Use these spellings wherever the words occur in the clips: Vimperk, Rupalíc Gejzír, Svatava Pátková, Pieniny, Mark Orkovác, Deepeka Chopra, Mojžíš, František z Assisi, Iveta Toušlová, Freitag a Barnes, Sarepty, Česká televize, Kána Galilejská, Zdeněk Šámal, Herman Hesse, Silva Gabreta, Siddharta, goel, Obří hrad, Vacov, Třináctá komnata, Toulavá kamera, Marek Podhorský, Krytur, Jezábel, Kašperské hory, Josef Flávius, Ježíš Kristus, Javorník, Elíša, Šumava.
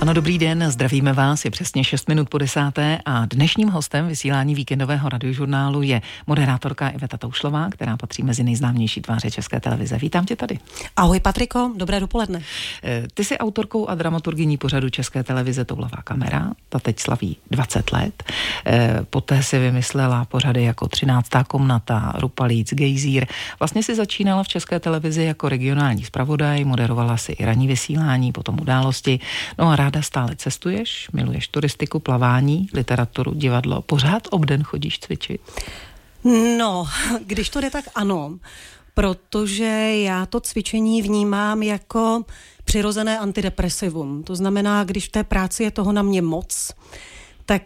Ano, dobrý den, zdravíme vás, je přesně 6 minut po 10. a dnešním hostem vysílání víkendového radiožurnálu je moderátorka Iveta Toušlová, která patří mezi nejznámější tváře České televize. Vítám tě tady. Ahoj Patriko, dobré dopoledne. Ty jsi autorkou a dramaturgyní pořadu České televize Toulavá kamera, ta teď slaví 20 let. Poté si vymyslela pořady jako 13. komnata, Rupalíc Gejzír. Vlastně si začínala v České televizi jako regionální zpravodaj, moderovala si i ranní vysílání, potom Události. No a ráda stále cestuješ, miluješ turistiku, plavání, literaturu, divadlo. Pořád obden chodíš cvičit? No, když to jde, tak ano. Protože já to cvičení vnímám jako přirozené antidepresivum. To znamená, když v té práci je toho na mě moc, tak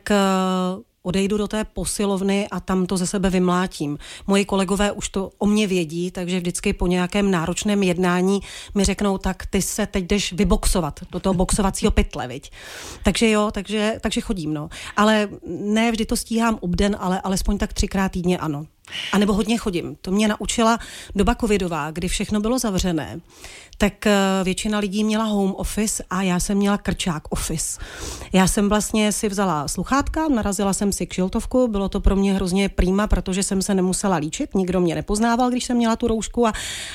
odejdu do té posilovny a tam to ze sebe vymlátím. Moji kolegové už to o mě vědí, takže vždycky po nějakém náročném jednání mi řeknou, tak ty se teď jdeš vyboxovat do toho boxovacího pytle, viď? Takže jo, takže chodím, no. Ale ne vždy to stíhám obden, ale alespoň tak 3krát týdně ano. A nebo hodně chodím. To mě naučila doba covidová, kdy všechno bylo zavřené, tak většina lidí měla home office a já jsem měla krčák office. Já jsem vlastně si vzala sluchátka, narazila jsem si kšiltovku, bylo to pro mě hrozně prima, protože jsem se nemusela líčit, nikdo mě nepoznával, když jsem měla tu roušku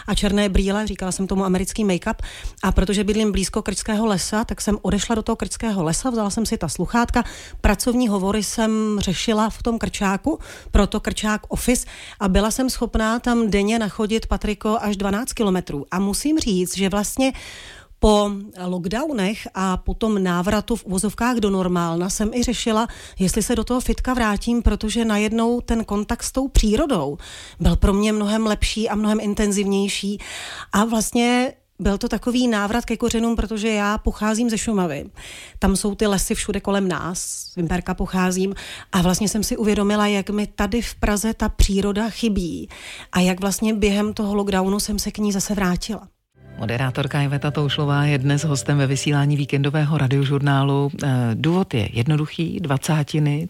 a černé brýle, říkala jsem tomu americký make-up, a protože bydlím blízko Krčského lesa, tak jsem odešla do toho Krčského lesa, vzala jsem si ta sluchátka, pracovní hovory jsem řešila v tom krčáku, proto krčák office, a byla jsem schopná tam denně nachodit, Patriko, až 12 kilometrů. A musím říct, že vlastně po lockdownech a po tom návratu v uvozovkách do normálna jsem i řešila, jestli se do toho fitka vrátím, protože najednou ten kontakt s tou přírodou byl pro mě mnohem lepší a mnohem intenzivnější. A vlastně byl to takový návrat ke kořenům, protože já pocházím ze Šumavy. Tam jsou ty lesy všude kolem nás, z Vimperka pocházím, a vlastně jsem si uvědomila, jak mi tady v Praze ta příroda chybí a jak vlastně během toho lockdownu jsem se k ní zase vrátila. Moderátorka Iveta Toušlová je dnes hostem ve vysílání víkendového radiožurnálu. Důvod je jednoduchý, 20.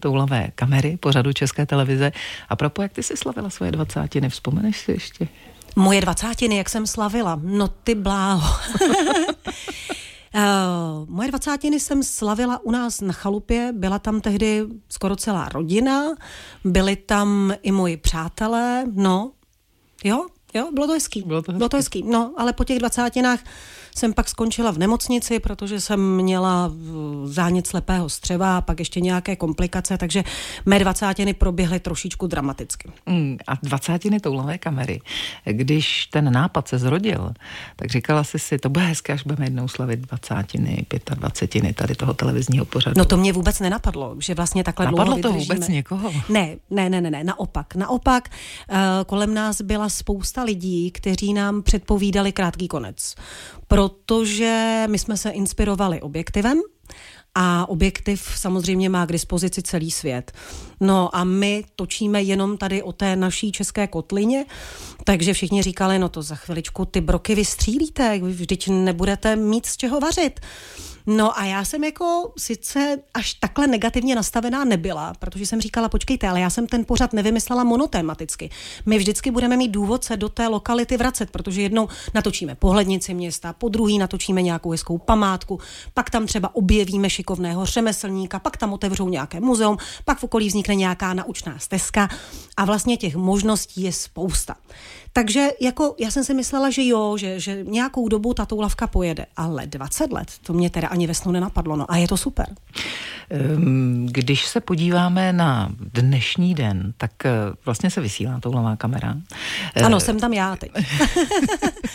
Toulavé kamery, pořadu České televize. A propo, jak ty jsi slavila svoje 20, vzpomeneš si ještě? Moje 20, jak jsem slavila? No ty bláho. Moje 20 jsem slavila u nás na chalupě, byla tam tehdy skoro celá rodina, byli tam i moji přátelé, no, jo, bylo to hezký. Bylo to hezký. No, ale po těch 20 jsem pak skončila v nemocnici, protože jsem měla zánět slepého střeva a pak ještě nějaké komplikace, takže mé 20 proběhly trošičku dramaticky. A 20 Toulavé kamery. Když ten nápad se zrodil, tak říkala jsi si, to bude hezké, až budeme jednou slavit 20, 25 tady toho televizního pořadu. No to mě vůbec nenapadlo, že vlastně takhle napadlo dlouho vydržíme. Napadlo to vůbec někoho? Ne, naopak, kolem nás byla spousta lidí, kteří nám předpovídali krátký konec. Protože my jsme se inspirovali objektivem a objektiv samozřejmě má k dispozici celý svět. No a my točíme jenom tady o té naší české kotlině, takže všichni říkali, no to za chviličku ty broky vystřílíte, vždyť nebudete mít z čeho vařit. No a já jsem jako sice až takhle negativně nastavená nebyla, protože jsem říkala, počkejte, ale já jsem ten pořad nevymyslela monotematicky. My vždycky budeme mít důvod se do té lokality vracet, protože jednou natočíme pohlednici města, podruhý natočíme nějakou hezkou památku, pak tam třeba objevíme šikovného řemeslníka, pak tam otevřou nějaké muzeum, pak v okolí vznikne nějaká naučná stezka a vlastně těch možností je spousta. Takže jako já jsem si myslela, že jo, že nějakou dobu ta Toulavka pojede, ale 20 let, to mě teda ani ve snu nenapadlo, no a je to super. Když se podíváme na dnešní den, tak vlastně se vysílá Toulavá kamera. Ano, jsem tam já teď.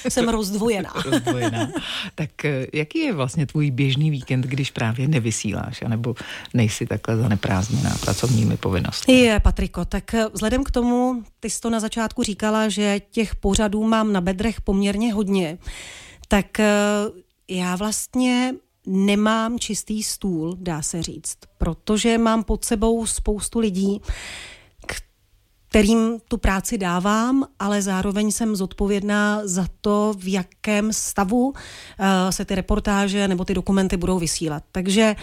Jsem rozdvojená. Tak jaký je vlastně tvůj běžný víkend, když právě nevysíláš, anebo nejsi takhle zaneprázdněná pracovními povinnostmi? Je, Patriko, tak vzhledem k tomu, ty jsi to na začátku říkala, že těch pořadů mám na bedrech poměrně hodně, tak já vlastně nemám čistý stůl, dá se říct, protože mám pod sebou spoustu lidí, kterým tu práci dávám, ale zároveň jsem zodpovědná za to, v jakém stavu se ty reportáže nebo ty dokumenty budou vysílat. Takže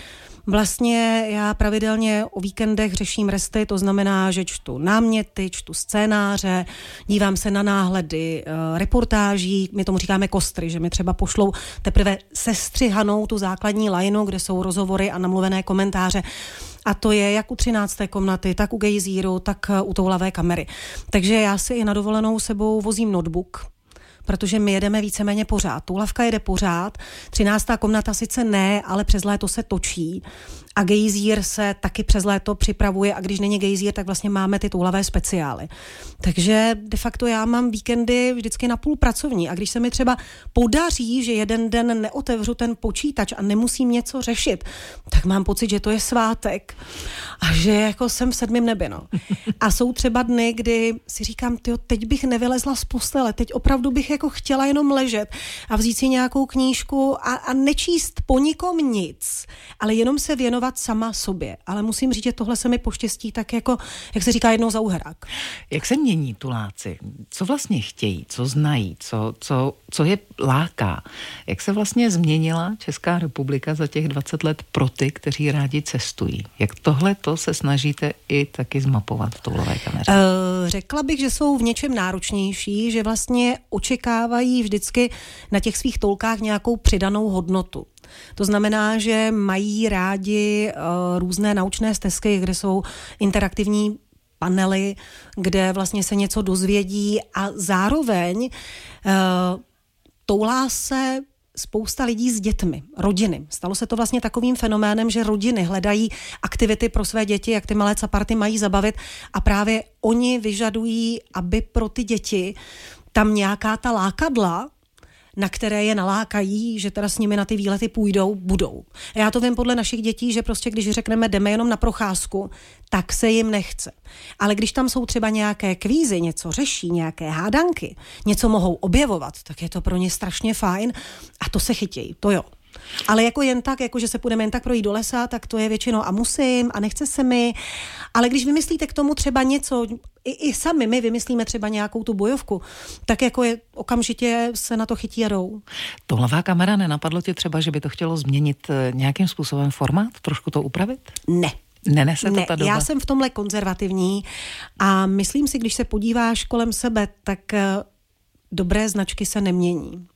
Vlastně já pravidelně o víkendech řeším resty, to znamená, že čtu náměty, čtu scénáře, dívám se na náhledy reportáží, my tomu říkáme kostry, že mi třeba pošlou teprve sestřihanou tu základní lajnu, kde jsou rozhovory a namluvené komentáře. A to je jak u 13. komnaty, tak u Gejzíru, tak u Toulavé kamery. Takže já si i na dovolenou sebou vozím notebook, protože my jedeme víceméně pořád. Toulavka jede pořád, 13. komnata sice ne, ale přes léto se točí a Gejzír se taky přes léto připravuje a když není Gejzír, tak vlastně máme ty toulavé speciály. Takže de facto já mám víkendy vždycky na půl pracovní a když se mi třeba podaří, že jeden den neotevřu ten počítač a nemusím něco řešit, tak mám pocit, že to je svátek a že jako jsem v sedmém nebi. No. A jsou třeba dny, kdy si říkám, tyjo, teď bych nevylezla z postele, teď opravdu bych jako chtěla jenom ležet a vzít si nějakou knížku a nečíst po nikom nic, ale jenom se věnovat sama sobě. Ale musím říct, že tohle se mi poštěstí tak jako, jak se říká, jednou za uherák. Jak se mění Tuláci? Co vlastně chtějí? Co znají? Co je láká? Jak se vlastně změnila Česká republika za těch 20 let pro ty, kteří rádi cestují? Jak tohle to se snažíte i taky zmapovat v Toulové kameře? Řekla bych, že jsou v něčem náročnější, že vlastně očekávají vždycky na těch svých toulkách nějakou přidanou hodnotu. To znamená, že mají rádi různé naučné stezky, kde jsou interaktivní panely, kde vlastně se něco dozvědí a zároveň toulá se spousta lidí s dětmi, rodiny. Stalo se to vlastně takovým fenoménem, že rodiny hledají aktivity pro své děti, jak ty malé caparty mají zabavit a právě oni vyžadují, aby pro ty děti tam nějaká ta lákadla, na které je nalákají, že teda s nimi na ty výlety půjdou, budou. A já to vím podle našich dětí, že prostě když řekneme jdeme jenom na procházku, tak se jim nechce. Ale když tam jsou třeba nějaké kvízy, něco řeší, nějaké hádanky, něco mohou objevovat, tak je to pro ně strašně fajn a to se chytějí, to jo. Ale jako jen tak, jako že se půjdeme jen tak projít do lesa, tak to je většinou a musím a nechce se mi. Ale když vymyslíte k tomu třeba něco, i sami my vymyslíme třeba nějakou tu bojovku, tak jako je, okamžitě se na to chytí a jdou. Toulavá kamera, nenapadlo tě třeba, že by to chtělo změnit nějakým způsobem formát? Trošku to upravit? Ne. Nenese to ta doba? Já jsem v tomhle konzervativní a myslím si, když se podíváš kolem sebe, tak dobré značky se nemění.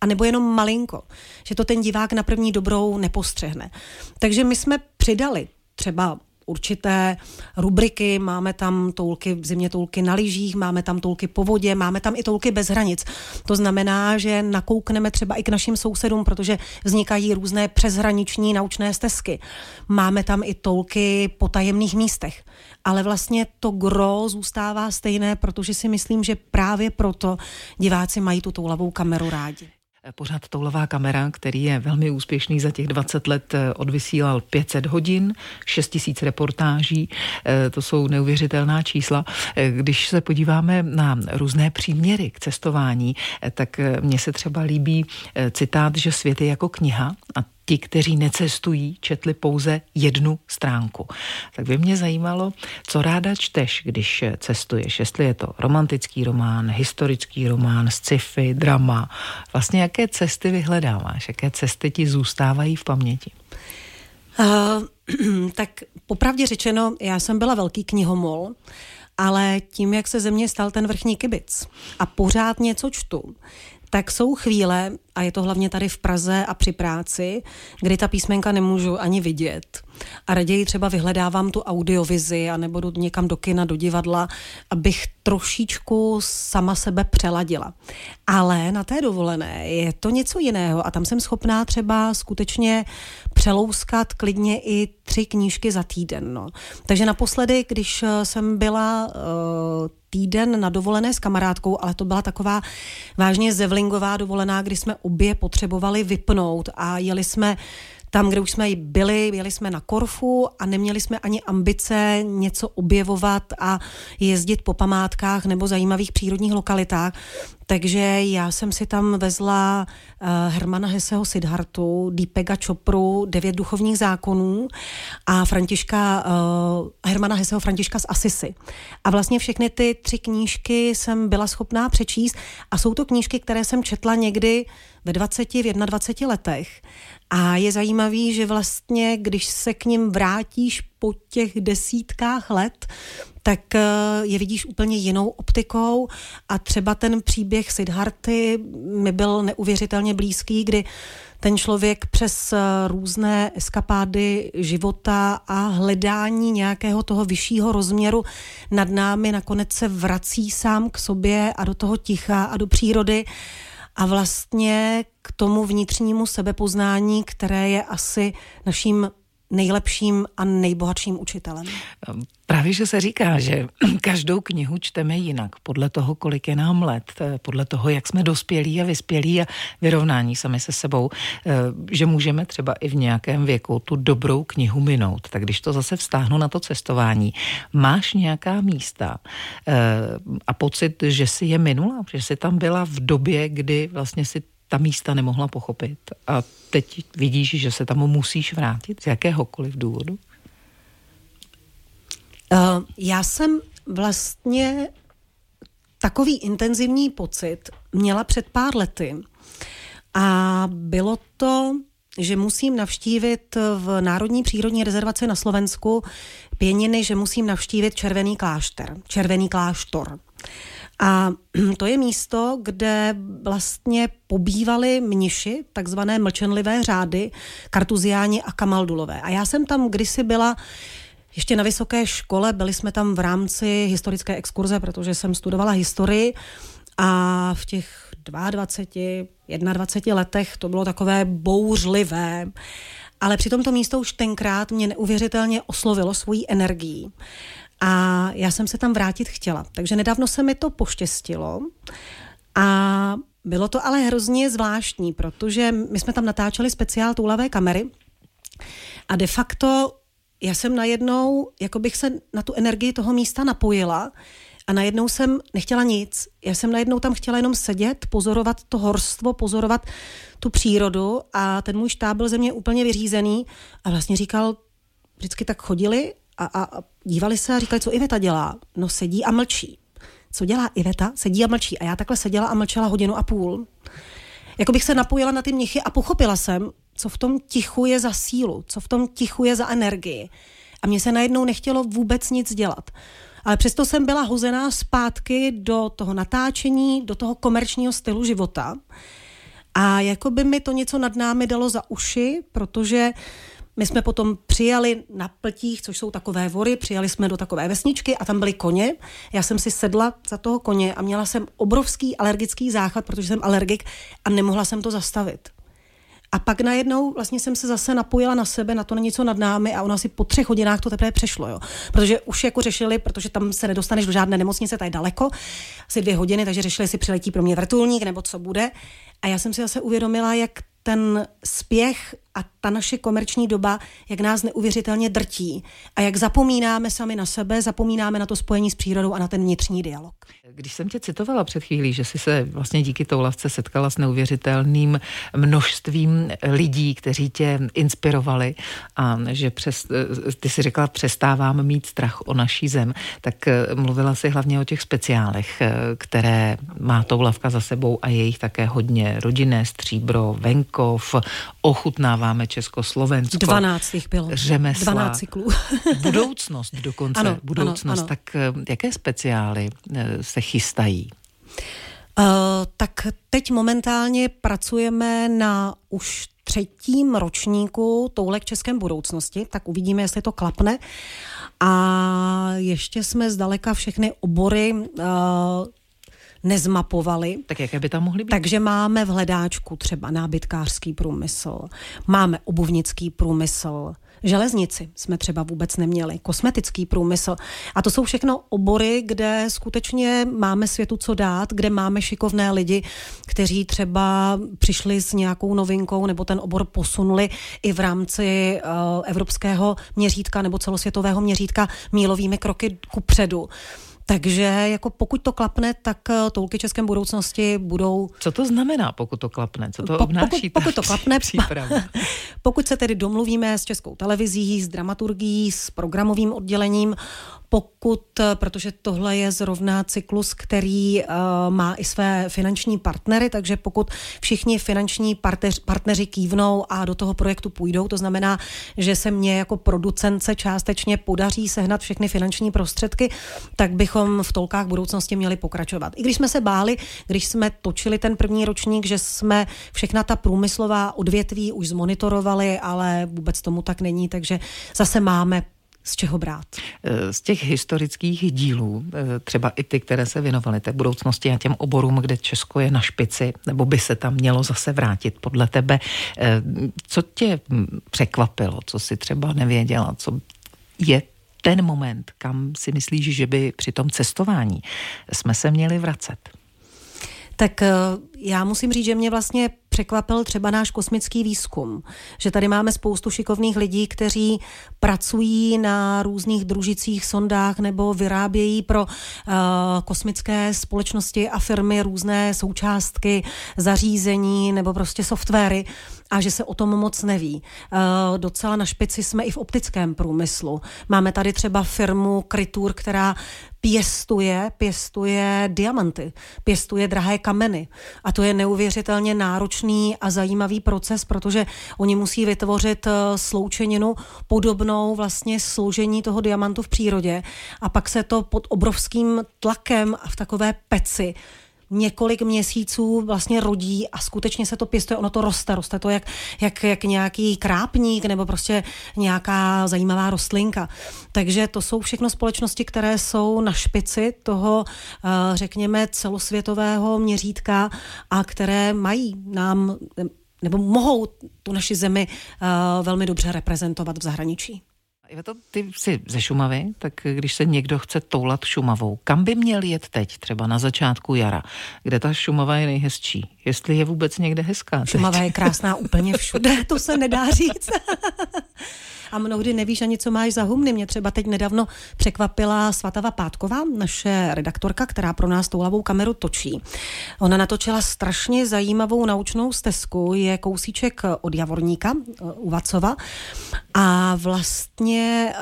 A nebo jenom malinko, že to ten divák na první dobrou nepostřehne. Takže my jsme přidali třeba určité rubriky, máme tam toulky, zimně toulky na lyžích, máme tam toulky po vodě, máme tam i toulky bez hranic. To znamená, že nakoukneme třeba i k našim sousedům, protože vznikají různé přeshraniční naučné stezky. Máme tam i toulky po tajemných místech. Ale vlastně to gro zůstává stejné, protože si myslím, že právě proto diváci mají tu toulavou kameru rádi. Pořad Toulavá kamera, který je velmi úspěšný, za těch 20 let odvysílal 500 hodin, 6000 reportáží, to jsou neuvěřitelná čísla. Když se podíváme na různé příměry k cestování, tak mně se třeba líbí citát, že svět je jako kniha a ti, kteří necestují, četli pouze jednu stránku. Tak by mě zajímalo, co ráda čteš, když cestuješ. Jestli je to romantický román, historický román, sci-fi, drama. Vlastně jaké cesty vyhledáváš? Jaké cesty ti zůstávají v paměti? Tak popravdě řečeno, já jsem byla velký knihomol, ale tím, jak se ze mě stal ten vrchní kibic a pořád něco čtu, tak jsou chvíle, a je to hlavně tady v Praze a při práci, kdy ta písmenka nemůžu ani vidět. A raději třeba vyhledávám tu audiovizi a nebo jdu někam do kina, do divadla, abych trošičku sama sebe přeladila. Ale na té dovolené je to něco jiného a tam jsem schopná třeba skutečně přelouskat klidně i 3 knížky za týden. No. Takže naposledy, když jsem byla týden na dovolené s kamarádkou, ale to byla taková vážně zevlingová dovolená, kdy jsme obě potřebovali vypnout a jeli jsme tam, kde už jsme byli, jeli jsme na Korfu a neměli jsme ani ambice něco objevovat a jezdit po památkách nebo zajímavých přírodních lokalitách. Takže já jsem si tam vezla Hermana Hesseho Siddhartu, Deepeka Chopru, 9 duchovních zákonů a Hermana Hesseho Františka z Assisi. A vlastně všechny ty 3 knížky jsem byla schopná přečíst a jsou to knížky, které jsem četla někdy ve 20, v 21 letech. A je zajímavý, že vlastně, když se k nim vrátíš po těch desítkách let, tak je vidíš úplně jinou optikou a třeba ten příběh Siddharty mi byl neuvěřitelně blízký, kdy ten člověk přes různé eskapády života a hledání nějakého toho vyššího rozměru nad námi nakonec se vrací sám k sobě a do toho ticha a do přírody a vlastně k tomu vnitřnímu sebepoznání, které je asi naším nejlepším a nejbohatším učitelem. Právě, že se říká, že každou knihu čteme jinak, podle toho, kolik je nám let, podle toho, jak jsme dospělí a vyspělí a vyrovnání sami se sebou, že můžeme třeba i v nějakém věku tu dobrou knihu minout. Tak když to zase vztáhnu na to cestování, máš nějaká místa a pocit, že si je minula, že si tam byla v době, kdy vlastně si ta místa nemohla pochopit a teď vidíš, že se tam musíš vrátit z jakéhokoliv důvodu? Já jsem vlastně takový intenzivní pocit měla před pár lety a bylo to, že musím navštívit v Národní přírodní rezervaci na Slovensku Pieniny, že musím navštívit Červený kláštor. A to je místo, kde vlastně pobývali mniši, takzvané mlčenlivé řády, kartuziáni a kamaldulové. A já jsem tam kdysi byla ještě na vysoké škole, byli jsme tam v rámci historické exkurze, protože jsem studovala historii a v těch 22, 21 letech to bylo takové bouřlivé. Ale přitom to místo už tenkrát mě neuvěřitelně oslovilo svojí energií. A já jsem se tam vrátit chtěla. Takže nedávno se mi to poštěstilo a bylo to ale hrozně zvláštní, protože my jsme tam natáčeli speciál Toulavé kamery a de facto já jsem najednou, jako bych se na tu energii toho místa napojila a najednou jsem nechtěla nic. Já jsem najednou tam chtěla jenom sedět, pozorovat to horstvo, pozorovat tu přírodu a ten můj štáb byl ze mě úplně vyřízený a vlastně říkal, vždycky tak chodili a dívali se a říkali, co Iveta dělá? No sedí a mlčí. Co dělá Iveta? Sedí a mlčí. A já takhle seděla a mlčela 1,5 hodiny. Jako bych se napojila na ty mnichy a pochopila jsem, co v tom tichu je za sílu, co v tom tichu je za energii. A mně se najednou nechtělo vůbec nic dělat. Ale přesto jsem byla hozená zpátky do toho natáčení, do toho komerčního stylu života. A jako by mi to něco nad námi dalo za uši, protože my jsme potom přijeli na Pltích, což jsou takové vory, přijeli jsme do takové vesničky a tam byly koně. Já jsem si sedla za toho koně a měla jsem obrovský alergický záchvat, protože jsem alergik a nemohla jsem to zastavit. A pak najednou vlastně jsem se zase napojila na sebe, na to něco nad námi a ono asi po 3 hodinách to teprve přešlo, jo. Protože už jako řešili, protože tam se nedostaneš do žádné nemocnice, tady daleko, asi 2 hodiny, takže řešili, jestli přiletí pro mě vrtulník nebo co bude. A já jsem si zase uvědomila, jak ten spěch a ta naše komerční doba, jak nás neuvěřitelně drtí a jak zapomínáme sami na sebe, zapomínáme na to spojení s přírodou a na ten vnitřní dialog. Když jsem tě citovala před chvílí, že jsi se vlastně díky Toulavce setkala s neuvěřitelným množstvím lidí, kteří tě inspirovali a že ty jsi řekla, přestávám mít strach o naší zem, tak mluvila jsi hlavně o těch speciálech, které má Toulavka za sebou a je jich také hodně. Rodinné stříbro, venkov, ochutnáváme Československo. 12 jich bylo. Řemesla. 12 cyklů. Budoucnost dokonce. Ano, budoucnost. Ano. Tak jaké speciály se chystají? Tak teď momentálně pracujeme na už 3. ročníku Toule k českém budoucnosti, tak uvidíme, jestli to klapne. A ještě jsme zdaleka všechny obory nezmapovali. Tak jaké by tam mohly být? Takže máme v hledáčku třeba nábytkářský průmysl, máme obuvnický průmysl, železnici jsme třeba vůbec neměli, kosmetický průmysl. A to jsou všechno obory, kde skutečně máme světu co dát, kde máme šikovné lidi, kteří třeba přišli s nějakou novinkou nebo ten obor posunuli i v rámci evropského měřítka nebo celosvětového měřítka mílovými kroky kupředu. Takže jako pokud to klapne, tak toulky české budoucnosti budou... Co to znamená, pokud to klapne? Co to obnáší? Pokud to klapne, pokud se tedy domluvíme s Českou televizí, s dramaturgií, s programovým oddělením, protože tohle je zrovna cyklus, který má i své finanční partnery, takže pokud všichni finanční partneři kývnou a do toho projektu půjdou, to znamená, že se mně jako producence částečně podaří sehnat všechny finanční prostředky, tak bychom v toulkách budoucnosti měli pokračovat. I když jsme se báli, když jsme točili ten první ročník, že jsme všechna ta průmyslová odvětví už zmonitorovali, ale vůbec tomu tak není, takže zase máme z čeho brát? Z těch historických dílů, třeba i ty, které se věnovaly té budoucnosti a těm oborům, kde Česko je na špici, nebo by se tam mělo zase vrátit podle tebe. Co tě překvapilo? Co jsi třeba nevěděla? Co je ten moment, kam si myslíš, že by při tom cestování jsme se měli vracet? Tak já musím říct, že mě vlastně překvapil třeba náš kosmický výzkum, že tady máme spoustu šikovných lidí, kteří pracují na různých družicích, sondách nebo vyrábějí pro kosmické společnosti a firmy různé součástky, zařízení nebo prostě softwary a že se o tom moc neví. Docela na špici jsme i v optickém průmyslu. Máme tady třeba firmu Krytur, která pěstuje diamanty, pěstuje drahé kameny. A to je neuvěřitelně náročný a zajímavý proces, protože oni musí vytvořit sloučeninu podobnou vlastně složení toho diamantu v přírodě. A pak se to pod obrovským tlakem a v takové peci několik měsíců vlastně rodí a skutečně se to pěstuje, ono to roste to jak nějaký krápník nebo prostě nějaká zajímavá rostlinka. Takže to jsou všechno společnosti, které jsou na špici toho, řekněme, celosvětového měřítka a které mají nám, nebo mohou tu naši zemi velmi dobře reprezentovat v zahraničí. Iveto, ty jsi ze Šumavy, tak když se někdo chce toulat Šumavou, kam by měl jet teď, třeba na začátku jara, kde ta Šumava je nejhezčí? Jestli je vůbec někde hezká teď. Šumava je krásná úplně všude, to se nedá říct. A mnohdy nevíš ani, co máš za humny. Mě třeba teď nedávno překvapila Svatava Pátková, naše redaktorka, která pro nás Toulavou kameru točí. Ona natočila strašně zajímavou naučnou stezku, je kousíček od Javorníka u Vacova a vlastně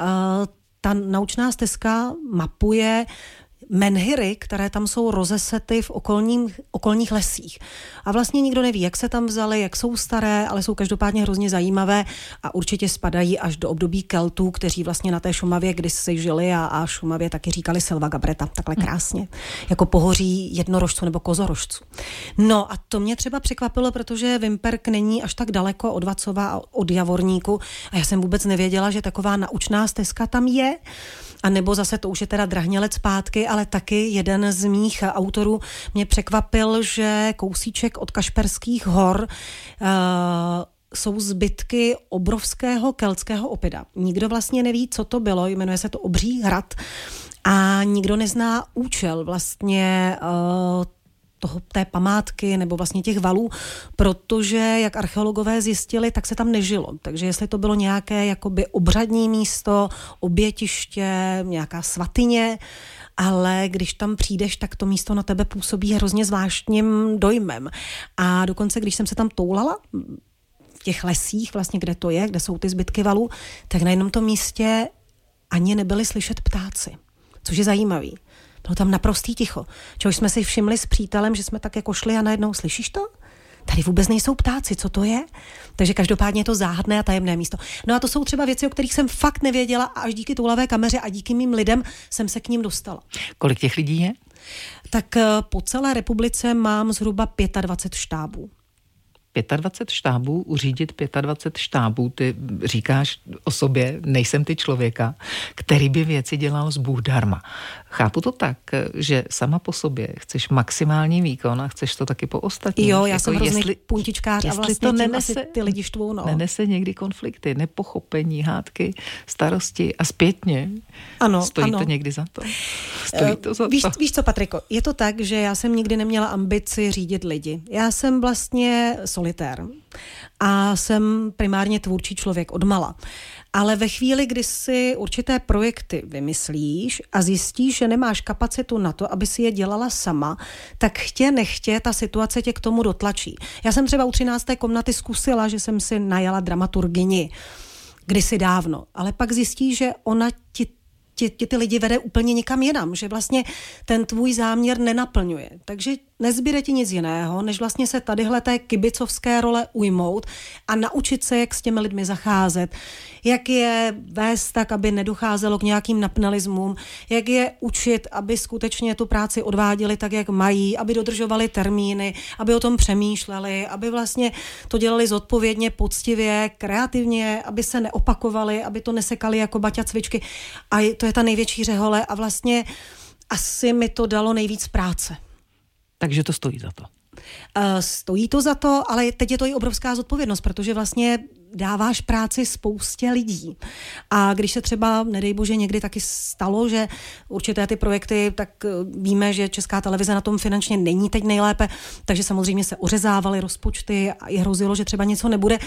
ta naučná stezka mapuje menhyry, které tam jsou rozesety v okolních lesích. A vlastně nikdo neví, jak se tam vzaly, jak jsou staré, ale jsou každopádně hrozně zajímavé a určitě spadají až do období Keltů, kteří vlastně na té Šumavě kdysi žili a Šumavě taky říkali Silva Gabreta, takhle krásně, jako pohoří jednorožců nebo kozorožců. No a to mě třeba překvapilo, protože Vimperk není až tak daleko od Vacova a od Javorníku a já jsem vůbec nevěděla, že taková naučná stezka tam je. A nebo zase to už je teda drahně let zpátky, ale taky jeden z mých autorů mě překvapil, že kousíček od Kašperských hor jsou zbytky obrovského keltského opida. Nikdo vlastně neví, co to bylo, jmenuje se to Obří hrad a nikdo nezná účel vlastně té památky nebo vlastně těch valů, protože jak archeologové zjistili, tak se tam nežilo. Takže jestli to bylo nějaké jakoby obřadní místo, obětiště, nějaká svatyně, ale když tam přijdeš, tak to místo na tebe působí hrozně zvláštním dojmem. A dokonce, když jsem se tam toulala, v těch lesích vlastně, kde to je, kde jsou ty zbytky valů, tak na jednom tom místě ani nebyli slyšet ptáci, což je zajímavý. Bylo tam naprostý ticho, čehož jsme si všimli s přítelem, že jsme tak jako šli a najednou slyšíš to? Tady vůbec nejsou ptáci, co to je? Takže každopádně je to záhadné a tajemné místo. No a to jsou třeba věci, o kterých jsem fakt nevěděla a až díky Toulavé kameře a díky mým lidem jsem se k ním dostala. Kolik těch lidí je? Tak po celé republice mám zhruba 25 štábů. 25 štábů, uřídit 25 štábů, ty říkáš o sobě, nejsem ty člověka, který by věci dělal z Bůh darma. Chápu to tak, že sama po sobě chceš maximální výkon a chceš to taky po ostatních. Jo, já jako jsem hrozný puntičkář a vlastně to nenese, ty lidi štvou, no. Nenese někdy konflikty, nepochopení, hádky, starosti a zpětně. Ano, stojí ano. To někdy za to. Stojí to za to. Víš co, Patriko, je to tak, že já jsem nikdy neměla ambici řídit lidi. Já jsem vlastně solitér a jsem primárně tvůrčí člověk odmala. Ale ve chvíli, kdy si určité projekty vymyslíš a zjistíš, že nemáš kapacitu na to, aby si je dělala sama, tak chtě nechtě ta situace tě k tomu dotlačí. Já jsem třeba u 13. komnaty zkusila, že jsem si najala dramaturgyni kdysi dávno, ale pak zjistíš, že ona ti ty lidi vede úplně nikam jinam, že vlastně ten tvůj záměr nenaplňuje. Takže nezbyde ti nic jiného, než vlastně se tadyhle té kibicovské role ujmout a naučit se, jak s těmi lidmi zacházet, jak je vést tak, aby nedocházelo k nějakým napnalismům, jak je učit, aby skutečně tu práci odváděli tak, jak mají, aby dodržovali termíny, aby o tom přemýšleli, aby vlastně to dělali zodpovědně, poctivě, kreativně, aby se neopakovali, aby to nesekali jako baťa cvičky. A to je ta největší řehole a vlastně asi mi to dalo nejvíc práce. Takže to stojí za to. Stojí to za to, ale teď je to i obrovská zodpovědnost, protože vlastně dáváš práci spoustě lidí. A když se třeba, nedej bože, někdy taky stalo, že určité ty projekty, tak víme, že Česká televize na tom finančně není teď nejlépe, takže samozřejmě se ořezávaly rozpočty a i hrozilo, že třeba něco nebude,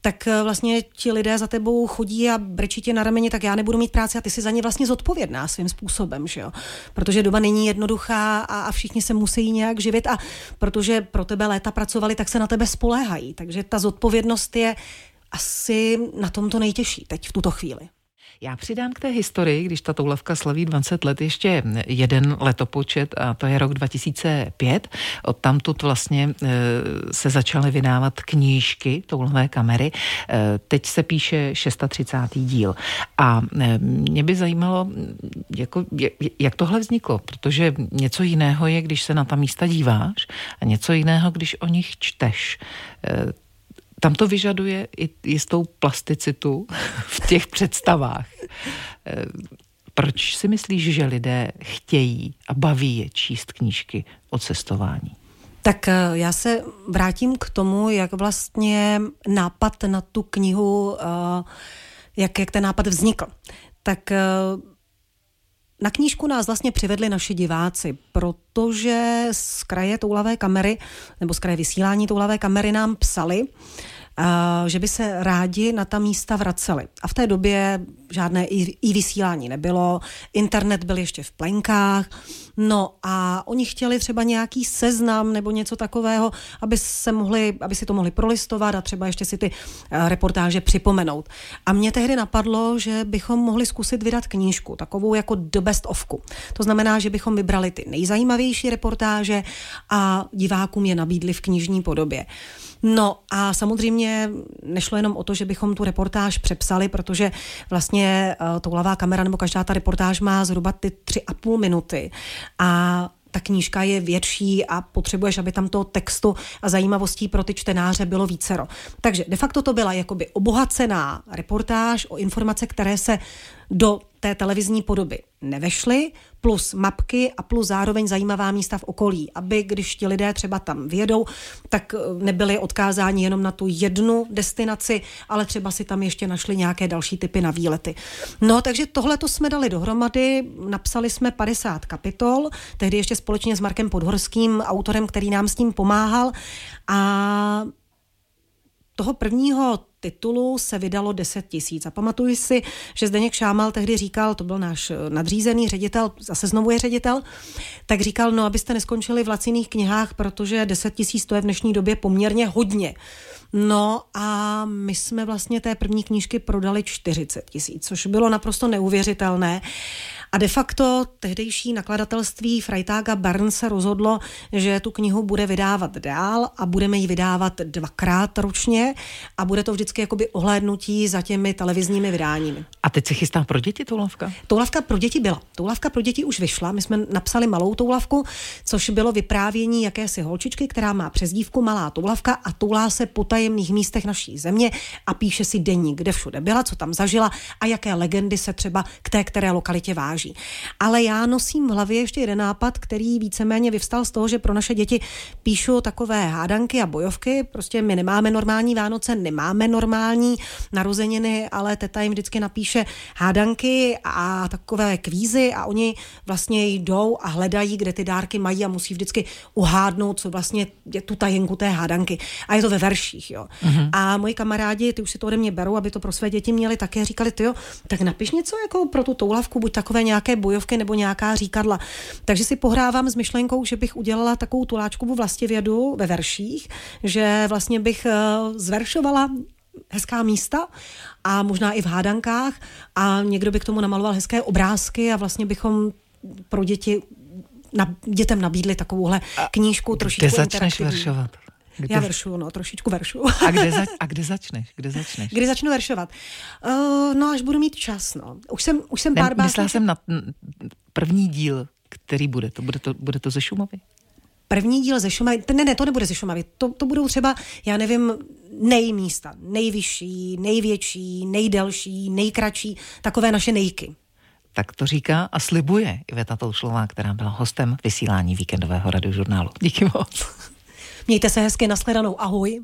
tak vlastně ti lidé za tebou chodí a brečí tě na rameni, tak já nebudu mít práci a ty jsi za ně vlastně zodpovědná svým způsobem, že jo? Protože doba není jednoduchá a všichni se musí nějak živit a protože pro tebe léta pracovali, tak se na tebe spoléhají. Takže ta zodpovědnost je asi na tom to nejtěžší teď v tuto chvíli. Já přidám k té historii, když ta Toulavka slaví 20 let, ještě jeden letopočet a to je rok 2005. Odtamtud vlastně se začaly vydávat knížky Toulavé kamery. Teď se píše 630. díl. A mě by zajímalo, jako, jak tohle vzniklo, protože něco jiného je, když se na ta místa díváš a něco jiného, když o nich čteš. Tam to vyžaduje i jistou plasticitu v těch představách. Proč si myslíš, že lidé chtějí a baví je číst knížky o cestování? Tak já se vrátím k tomu, jak vlastně nápad na tu knihu, jak ten nápad vznikl. Tak na knížku nás vlastně přivedli naši diváci, protože z kraje Toulavé kamery, nebo z kraje vysílání Toulavé kamery nám psali, že by se rádi na ta místa vraceli. A v té době žádné i vysílání nebylo, internet byl ještě v plenkách, no a oni chtěli třeba nějaký seznam nebo něco takového, aby si to mohli prolistovat a třeba ještě si ty reportáže připomenout. A mě tehdy napadlo, že bychom mohli zkusit vydat knížku, takovou jako The Best Ofku. To znamená, že bychom vybrali ty nejzajímavější reportáže a divákům je nabídli v knižní podobě. No a samozřejmě nešlo jenom o to, že bychom tu reportáž přepsali, protože vlastně Toulavá kamera nebo každá ta reportáž má zhruba ty 3,5 minuty a ta knížka je větší a potřebuješ, aby tam toho textu a zajímavostí pro ty čtenáře bylo vícero. Takže de facto to byla jakoby obohacená reportáž o informace, které se do té televizní podoby nevešly, plus mapky a plus zároveň zajímavá místa v okolí, aby když ti lidé třeba tam vyjedou, tak nebyli odkázáni jenom na tu jednu destinaci, ale třeba si tam ještě našli nějaké další typy na výlety. No, takže tohle to jsme dali dohromady, napsali jsme 50 kapitol, tehdy ještě společně s Markem Podhorským, autorem, který nám s tím pomáhal a toho prvního titulu se vydalo 10 000. A pamatuju si, že Zdeněk Šámal tehdy říkal, to byl náš nadřízený ředitel, zase znovu je ředitel, tak říkal, no abyste neskončili v laciných knihách, protože 10 000 to je v dnešní době poměrně hodně. No a my jsme vlastně té první knížky prodali 40 000, což bylo naprosto neuvěřitelné. A de facto tehdejší nakladatelství Freitag a Barnes se rozhodlo, že tu knihu bude vydávat dál a budeme ji vydávat 2krát ročně a bude to vždycky jakoby ohlédnutí za těmi televizními vydáními. A teď se chystá pro děti Toulavka? Toulavka pro děti byla. Toulavka pro děti už vyšla. My jsme napsali malou Toulavku, což bylo vyprávění jakési holčičky, která má přezdívku Malá Toulavka a toulá se po tajemných místech naší země a píše si deník, kde všude byla, co tam zažila a jaké legendy se třeba k té které lokalitě váží. záží. Ale já nosím v hlavě ještě jeden nápad, který víceméně vyvstal z toho, že pro naše děti píšu takové hádanky a bojovky. Prostě my nemáme normální Vánoce, nemáme normální narozeniny, ale teta jim vždycky napíše hádanky a takové kvízy a oni vlastně jdou a hledají, kde ty dárky mají a musí vždycky uhádnout, co vlastně je tu tajenku té hádanky. A je to ve verších, jo. Mm-hmm. A moji kamarádi, ty už si to ode mě berou, aby to pro své děti měli také, říkali, tyjo, tak napiš něco jako pro tu toulavku, buď takové nějaké bojovky nebo nějaká říkadla. Takže si pohrávám s myšlenkou, že bych udělala takovou tuláčkovou vlastivědu ve verších, že vlastně bych zveršovala hezká místa a možná i v hádankách a někdo by k tomu namaloval hezké obrázky a vlastně bychom pro děti, dětem nabídli takovouhle knížku trošičku interaktivní. Ty začneš veršovat? Já veršuju, trošičku veršuju. A kde začneš? Kdy začnu veršovat? No, až budu mít čas, no. Už jsem pár básní... Myslela jsem na první díl, který bude. Bude to ze Šumavy? První díl ze Šumavy? Ne, to nebude ze Šumavy. To budou třeba, já nevím, nejmísta. Nejvyšší, největší, nejdelší, nejkratší. Takové naše nejky. Tak to říká a slibuje Iveta Toušlová, která byla hostem vysílání víkendového radiožurnálu. Díky moc. Mějte se hezky, nashledanou, ahoj.